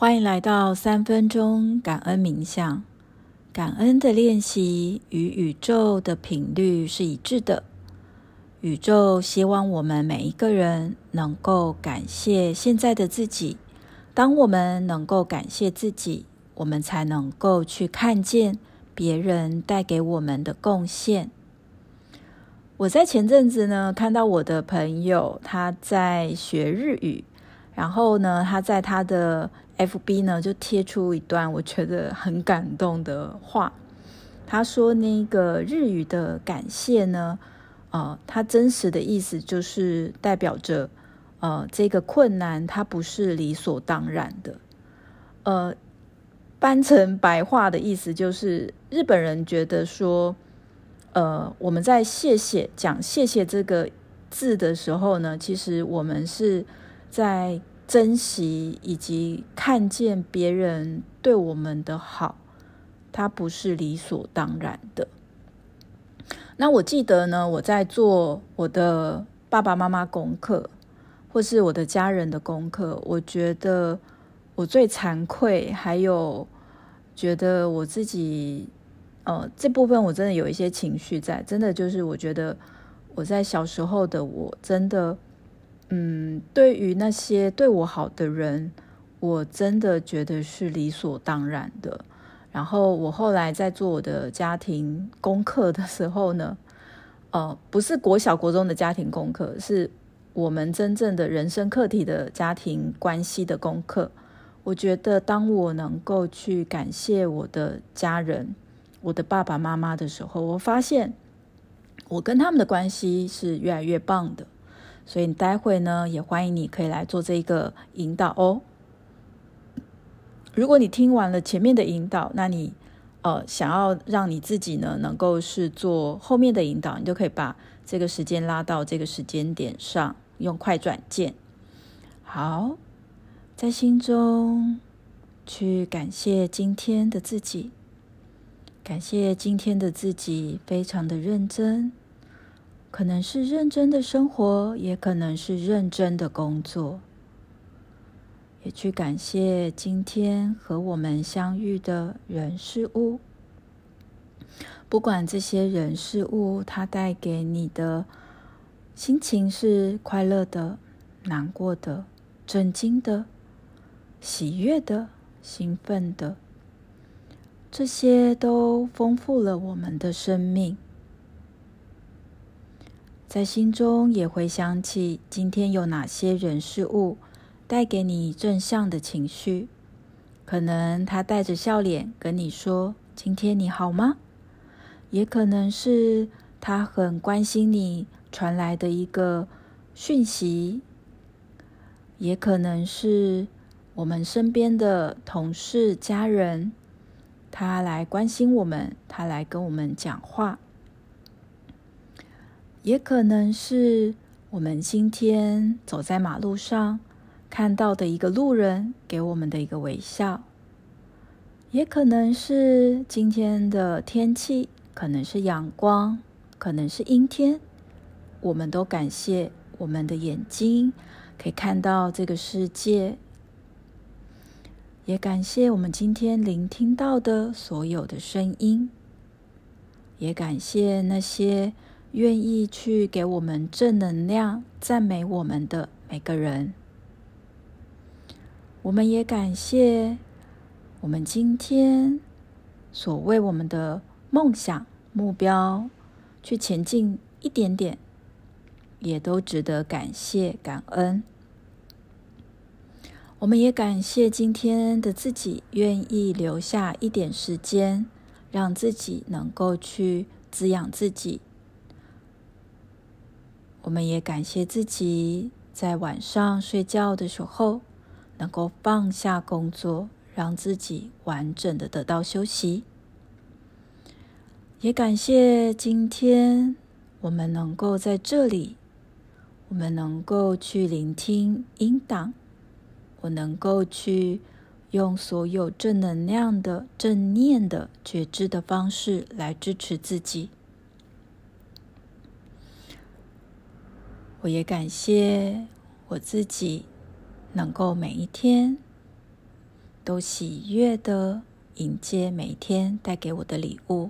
欢迎来到3分钟感恩冥想。感恩的练习与宇宙的频率是一致的。宇宙希望我们每一个人能够感谢现在的自己。当我们能够感谢自己，我们才能够去看见别人带给我们的贡献。我在前阵子呢，看到我的朋友，他在学日语，然后呢，他在他的 FB 呢就贴出一段我觉得很感动的话。他说那个日语的感谢呢，他真实的意思就是代表着这个困难它不是理所当然的。翻成白话的意思就是日本人觉得说我们在讲谢谢这个字的时候呢，其实我们是在珍惜以及看见别人对我们的好，它不是理所当然的。那我记得呢，我在做我的爸爸妈妈功课，或是我的家人的功课，我觉得我最惭愧，还有觉得我自己这部分我真的有一些情绪在，真的就是我觉得我在小时候的我真的对于那些对我好的人，我真的觉得是理所当然的。然后我后来在做我的家庭功课的时候呢，不是国小国中的家庭功课，是我们真正的人生课题的家庭关系的功课。我觉得当我能够去感谢我的家人，我的爸爸妈妈的时候，我发现我跟他们的关系是越来越棒的。所以你待会呢，也欢迎你可以来做这个引导哦。如果你听完了前面的引导，那你想要让你自己呢能够是做后面的引导，你就可以把这个时间拉到这个时间点上，用快转键。好，在心中去感谢今天的自己，感谢今天的自己非常的认真。可能是认真的生活，也可能是认真的工作。也去感谢今天和我们相遇的人事物，不管这些人事物它带给你的心情是快乐的、难过的、震惊的、喜悦的、兴奋的，这些都丰富了我们的生命。在心中也回想起今天有哪些人事物带给你正向的情绪，可能他带着笑脸跟你说今天你好吗，也可能是他很关心你传来的一个讯息，也可能是我们身边的同事家人，他来关心我们，他来跟我们讲话，也可能是我们今天走在马路上看到的一个路人给我们的一个微笑，也可能是今天的天气，可能是阳光，可能是阴天，我们都感谢我们的眼睛可以看到这个世界，也感谢我们今天聆听到的所有的声音，也感谢那些愿意去给我们正能量、赞美我们的每个人。我们也感谢我们今天所为我们的梦想、目标去前进一点点，也都值得感谢、感恩。我们也感谢今天的自己愿意留下一点时间，让自己能够去滋养自己。我们也感谢自己在晚上睡觉的时候能够放下工作，让自己完整的得到休息。也感谢今天我们能够在这里，我们能够去聆听音档，我能够去用所有正能量的、正念的、觉知的方式来支持自己。我也感谢我自己能够每一天都喜悦地迎接每天带给我的礼物。